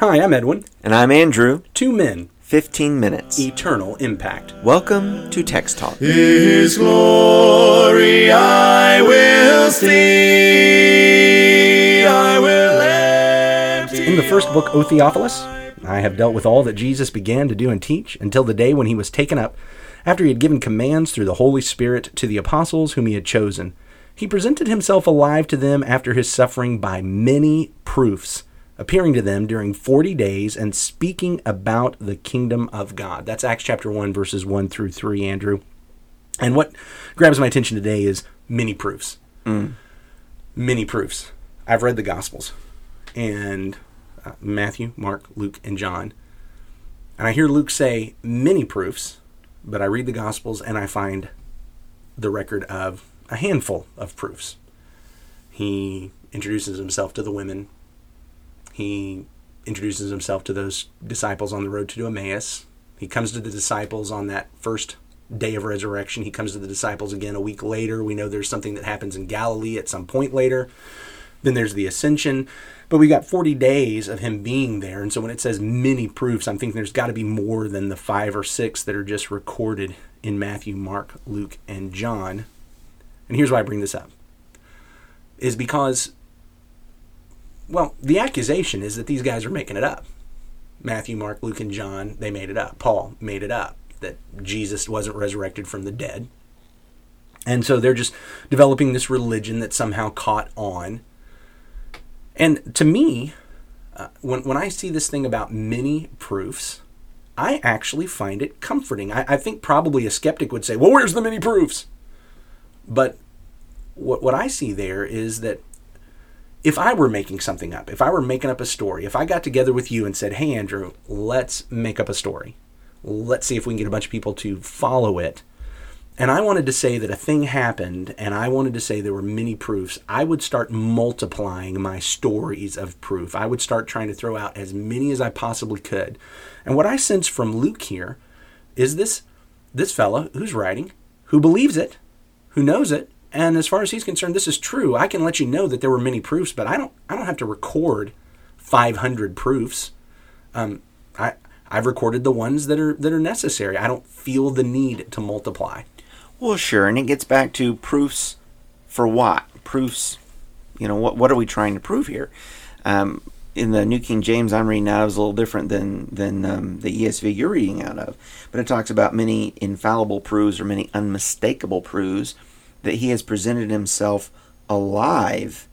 Hi, I'm Edwin. And I'm Andrew. Two men. 15 minutes. Eternal impact. Welcome to Text Talk. His glory I will see, I will empty. In the first book, O Theophilus, I have dealt with all that Jesus began to do and teach until the day when he was taken up, after he had given commands through the Holy Spirit to the apostles whom he had chosen. He presented himself alive to them after his suffering by many proofs, appearing to them during 40 days and speaking about the kingdom of God. That's Acts chapter 1, verses 1 through 3, Andrew. And what grabs my attention today is many proofs. Many proofs. I've read the Gospels, and Matthew, Mark, Luke, and John. And I hear Luke say many proofs, but I read the Gospels and I find the record of a handful of proofs. He introduces himself to the women. He introduces himself to those disciples on the road to Emmaus. He comes to the disciples on that first day of resurrection. He comes to the disciples again a week later. We know there's something that happens in Galilee at some point later. Then there's the ascension. But we've got 40 days of him being there. And so when it says many proofs, I'm thinking there's got to be more than the 5 or 6 that are just recorded in Matthew, Mark, Luke, and John. And here's why I bring this up, is because, well, the accusation is that these guys are making it up. Matthew, Mark, Luke, and John, they made it up. Paul made it up, that Jesus wasn't resurrected from the dead. And so they're just developing this religion that somehow caught on. And to me, when I see this thing about many proofs, I actually find it comforting. I think probably a skeptic would say, well, where's the many proofs? But what I see there is that if I were making something up, if I were making up a story, if I got together with you and said, hey, Andrew, let's make up a story. Let's see if we can get a bunch of people to follow it. And I wanted to say that a thing happened, and I wanted to say there were many proofs. I would start multiplying my stories of proof. I would start trying to throw out as many as I possibly could. And what I sense from Luke here is this fellow who's writing, who believes it, who knows it, and as far as he's concerned, this is true. I can let you know that there were many proofs, but I don't have to record 500 proofs. I've recorded the ones that are necessary. I don't feel the need to multiply. Well, sure, and it gets back to proofs for what? Proofs, what are we trying to prove here? In the New King James I'm reading out of is a little different than the ESV you're reading out of. But it talks about many infallible proofs or many unmistakable proofs that he has presented himself alive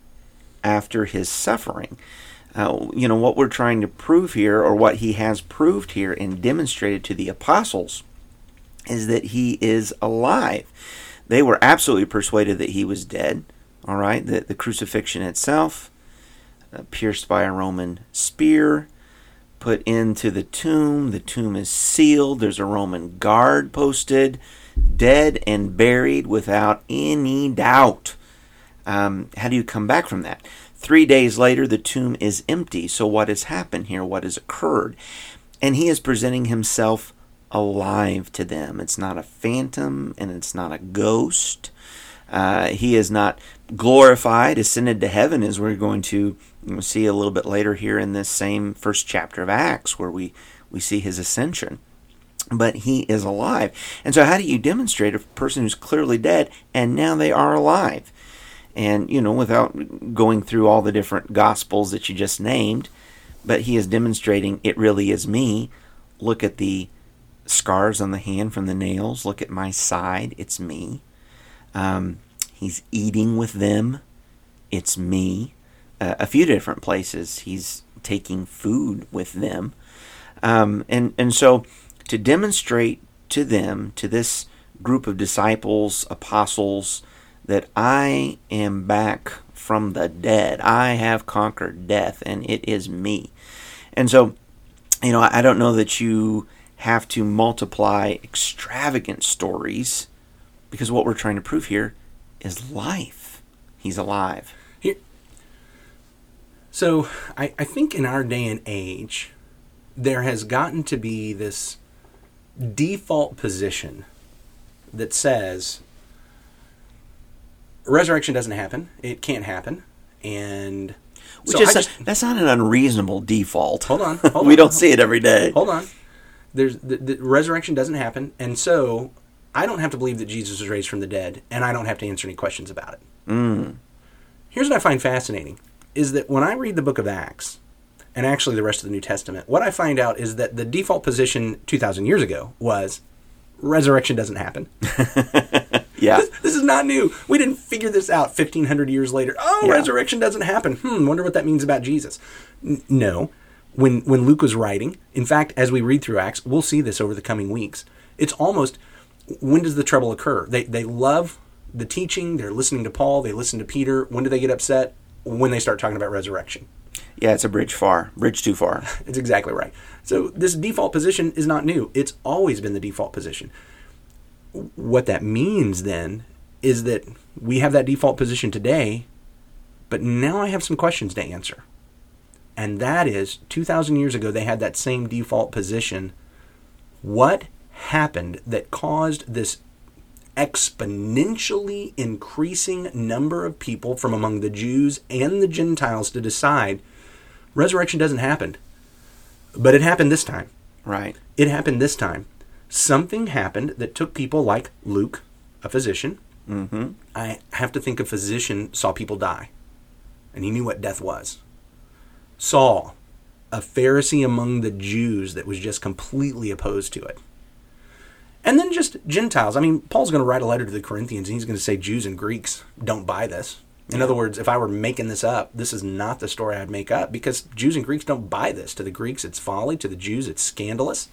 after his suffering. What we're trying to prove here, or what he has proved here and demonstrated to the apostles, is that he is alive. They were absolutely persuaded that he was dead, all right? That the crucifixion itself, pierced by a Roman spear, put into the tomb is sealed, there's a Roman guard posted, dead and buried without any doubt. How do you come back from that? 3 days later, the tomb is empty. So what has happened here? What has occurred? And he is presenting himself alive to them. It's not a phantom and it's not a ghost. He is not glorified, ascended to heaven, as we're going to see a little bit later here in this same first chapter of Acts, where we see his ascension. But he is alive. And so how do you demonstrate a person who's clearly dead and now they are alive? And, without going through all the different gospels that you just named, but he is demonstrating it really is me. Look at the scars on the hand from the nails. Look at my side. It's me. He's eating with them. It's me. A few different places he's taking food with them. And so to demonstrate to them, to this group of disciples, apostles, that I am back from the dead. I have conquered death, and it is me. And so, I don't know that you have to multiply extravagant stories, because what we're trying to prove here is life. He's alive. Here. So I think in our day and age, there has gotten to be this default position that says resurrection doesn't happen. It can't happen. And Which is that's not an unreasonable default. Hold on. We don't see it every day. Hold on. There's the resurrection doesn't happen, and so I don't have to believe that Jesus was raised from the dead, and I don't have to answer any questions about it. Mm. Here's what I find fascinating, is that when I read the book of Acts, and actually the rest of the New Testament, what I find out is that the default position 2,000 years ago was resurrection doesn't happen. Yeah. This is not new. We didn't figure this out 1,500 years later. Oh, yeah. Resurrection doesn't happen. Wonder what that means about Jesus. No. When Luke was writing, in fact, as we read through Acts, we'll see this over the coming weeks. It's almost, when does the trouble occur? They love the teaching. They're listening to Paul. They listen to Peter. When do they get upset? When they start talking about resurrection. Yeah, it's a bridge too far. It's exactly right. So this default position is not new. It's always been the default position. What that means then is that we have that default position today, but now I have some questions to answer. And that is, 2,000 years ago, they had that same default position. What happened that caused this exponentially increasing number of people from among the Jews and the Gentiles to decide resurrection doesn't happen, but it happened this time? Right. It happened this time. Something happened that took people like Luke, a physician. Mm-hmm. I have to think a physician saw people die, and he knew what death was. Saul, a Pharisee among the Jews that was just completely opposed to it. And then just Gentiles. I mean, Paul's going to write a letter to the Corinthians, and he's going to say Jews and Greeks don't buy this. In other words, if I were making this up, this is not the story I'd make up, because Jews and Greeks don't buy this. To the Greeks, it's folly. To the Jews, it's scandalous.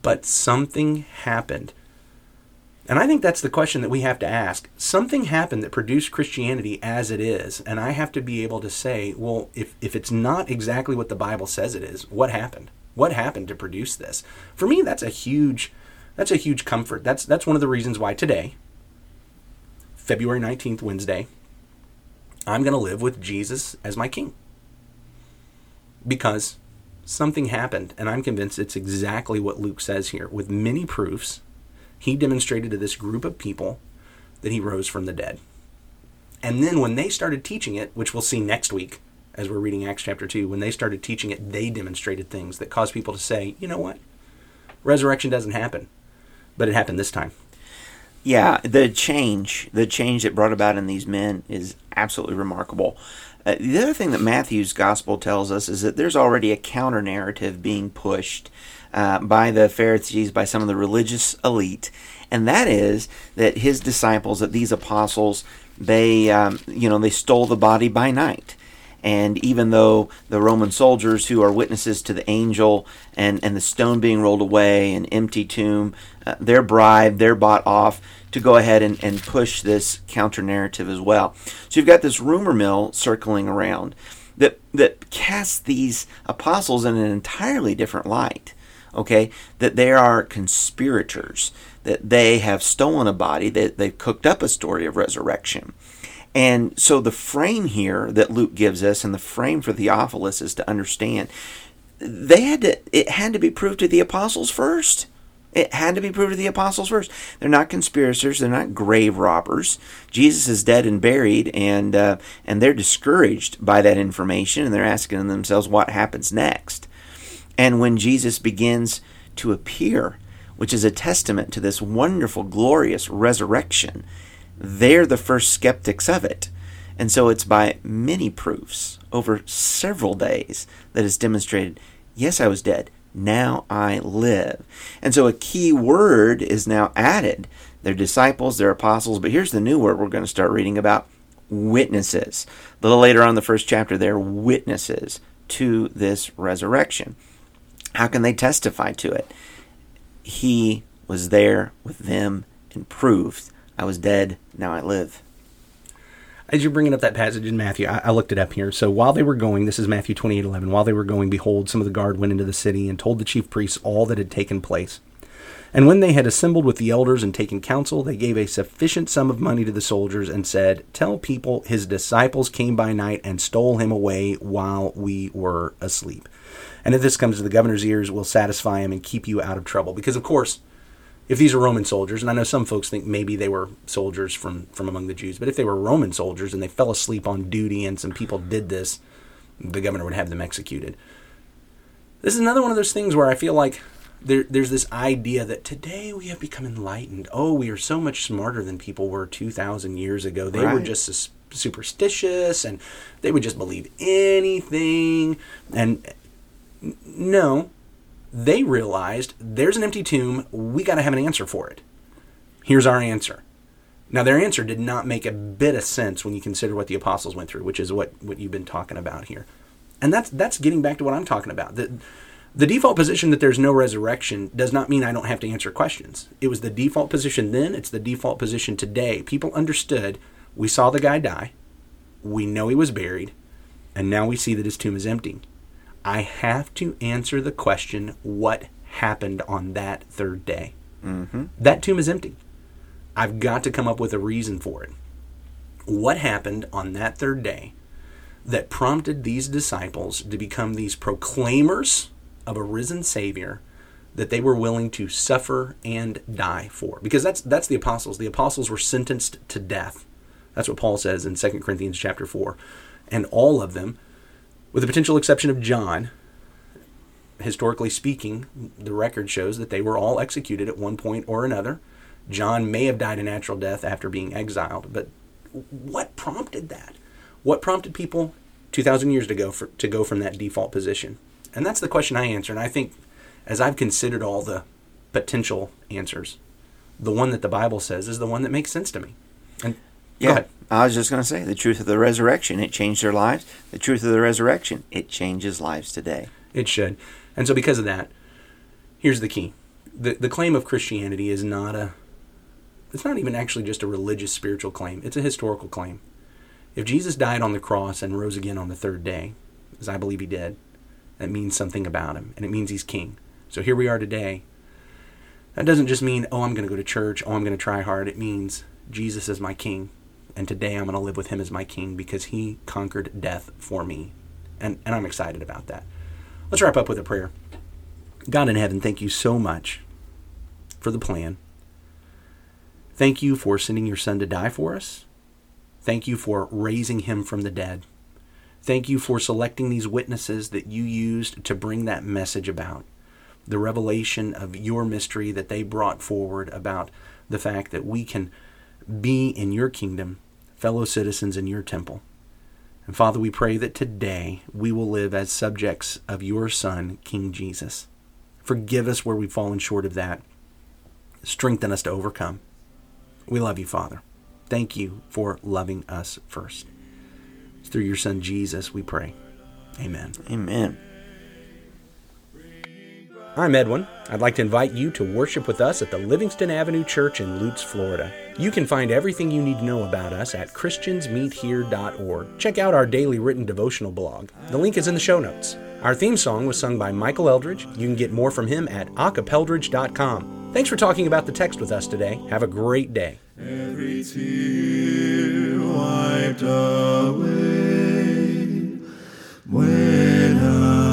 But something happened. And I think that's the question that we have to ask. Something happened that produced Christianity as it is, and I have to be able to say, well, if it's not exactly what the Bible says it is, what happened? What happened to produce this? For me, that's a huge comfort. That's one of the reasons why today, February 19th, Wednesday, I'm going to live with Jesus as my King. Because something happened, and I'm convinced it's exactly what Luke says here. With many proofs, he demonstrated to this group of people that he rose from the dead. And then when they started teaching it, which we'll see next week as we're reading Acts chapter 2, when they started teaching it, they demonstrated things that caused people to say, you know what? Resurrection doesn't happen, but it happened this time. Yeah, the change it brought about in these men is absolutely remarkable. The other thing that Matthew's gospel tells us is that there's already a counter-narrative being pushed by the Pharisees, by some of the religious elite, and that is that his disciples, that these apostles, they stole the body by night. And even though the Roman soldiers who are witnesses to the angel and the stone being rolled away and empty tomb, they're bribed, they're bought off to go ahead and push this counter-narrative as well. So you've got this rumor mill circling around that casts these apostles in an entirely different light, okay? That they are conspirators, that they have stolen a body, that they've cooked up a story of resurrection. And so the frame here that Luke gives us, and the frame for Theophilus, is to understand it had to be proved to the apostles first. It had to be proved to the apostles first. They're not conspirators. They're not grave robbers. Jesus is dead and buried, and they're discouraged by that information, and they're asking themselves what happens next. And when Jesus begins to appear, which is a testament to this wonderful, glorious resurrection, they're the first skeptics of it. And so it's by many proofs over several days that it's demonstrated, yes, I was dead. Now I live. And so a key word is now added. They're disciples, they're apostles, but here's the new word we're going to start reading about: witnesses. A little later on in the first chapter, they're witnesses to this resurrection. How can they testify to it? He was there with them and proved, I was dead, now I live. As you're bringing up that passage in Matthew, I looked it up here. So while they were going, this is Matthew 28:11. While they were going, behold, some of the guard went into the city and told the chief priests all that had taken place. And when they had assembled with the elders and taken counsel, they gave a sufficient sum of money to the soldiers and said, tell people his disciples came by night and stole him away while we were asleep. And if this comes to the governor's ears, we'll satisfy him and keep you out of trouble. Because, of course, if these are Roman soldiers, and I know some folks think maybe they were soldiers from among the Jews, but if they were Roman soldiers and they fell asleep on duty and some people did this, the governor would have them executed. This is another one of those things where I feel like there's this idea that today we have become enlightened. Oh, we are so much smarter than people were 2,000 years ago. They were just superstitious, and they would just believe anything. And no, they realized there's an empty tomb. We got to have an answer for it. Here's our answer. Now, their answer did not make a bit of sense when you consider what the apostles went through, which is what you've been talking about here. And that's getting back to what I'm talking about. The default position that there's no resurrection does not mean I don't have to answer questions. It was the default position then. It's the default position today. People understood, we saw the guy die, we know he was buried, and now we see that his tomb is empty. I have to answer the question, what happened on that third day? Mm-hmm. That tomb is empty. I've got to come up with a reason for it. What happened on that third day that prompted these disciples to become these proclaimers of a risen Savior that they were willing to suffer and die for? Because that's the apostles. The apostles were sentenced to death. That's what Paul says in 2 Corinthians chapter 4. And all of them, with the potential exception of John, historically speaking, the record shows that they were all executed at one point or another. John may have died a natural death after being exiled, but what prompted that? What prompted people 2,000 years ago to go from that default position? And that's the question I answer. And I think as I've considered all the potential answers, the one that the Bible says is the one that makes sense to me. And yeah, go ahead. I was just going to say, the truth of the resurrection, it changed their lives. The truth of the resurrection, it changes lives today. It should. And so because of that, here's the key. The claim of Christianity is not a... It's not even actually just a religious spiritual claim. It's a historical claim. If Jesus died on the cross and rose again on the third day, as I believe he did, that means something about him, and it means he's king. So here we are today. That doesn't just mean, oh, I'm going to go to church, oh, I'm going to try hard. It means Jesus is my king, and today I'm going to live with him as my king because he conquered death for me, and I'm excited about that. Let's wrap up with a prayer. God in heaven, thank you so much for the plan. Thank you for sending your son to die for us. Thank you for raising him from the dead. Thank you for selecting these witnesses that you used to bring that message about. The revelation of your mystery that they brought forward about the fact that we can be in your kingdom, fellow citizens in your temple. And Father, we pray that today we will live as subjects of your Son, King Jesus. Forgive us where we've fallen short of that. Strengthen us to overcome. We love you, Father. Thank you for loving us first. It's through your Son, Jesus, we pray. Amen. Amen. I'm Edwin. I'd like to invite you to worship with us at the Livingston Avenue Church in Lutz, Florida. You can find everything you need to know about us at ChristiansMeetHere.org. Check out our daily written devotional blog. The link is in the show notes. Our theme song was sung by Michael eldridge. You can get more from him at acapeldridge.com. Thanks for talking about the text with us today. Have a great day. Every tear wiped away when I...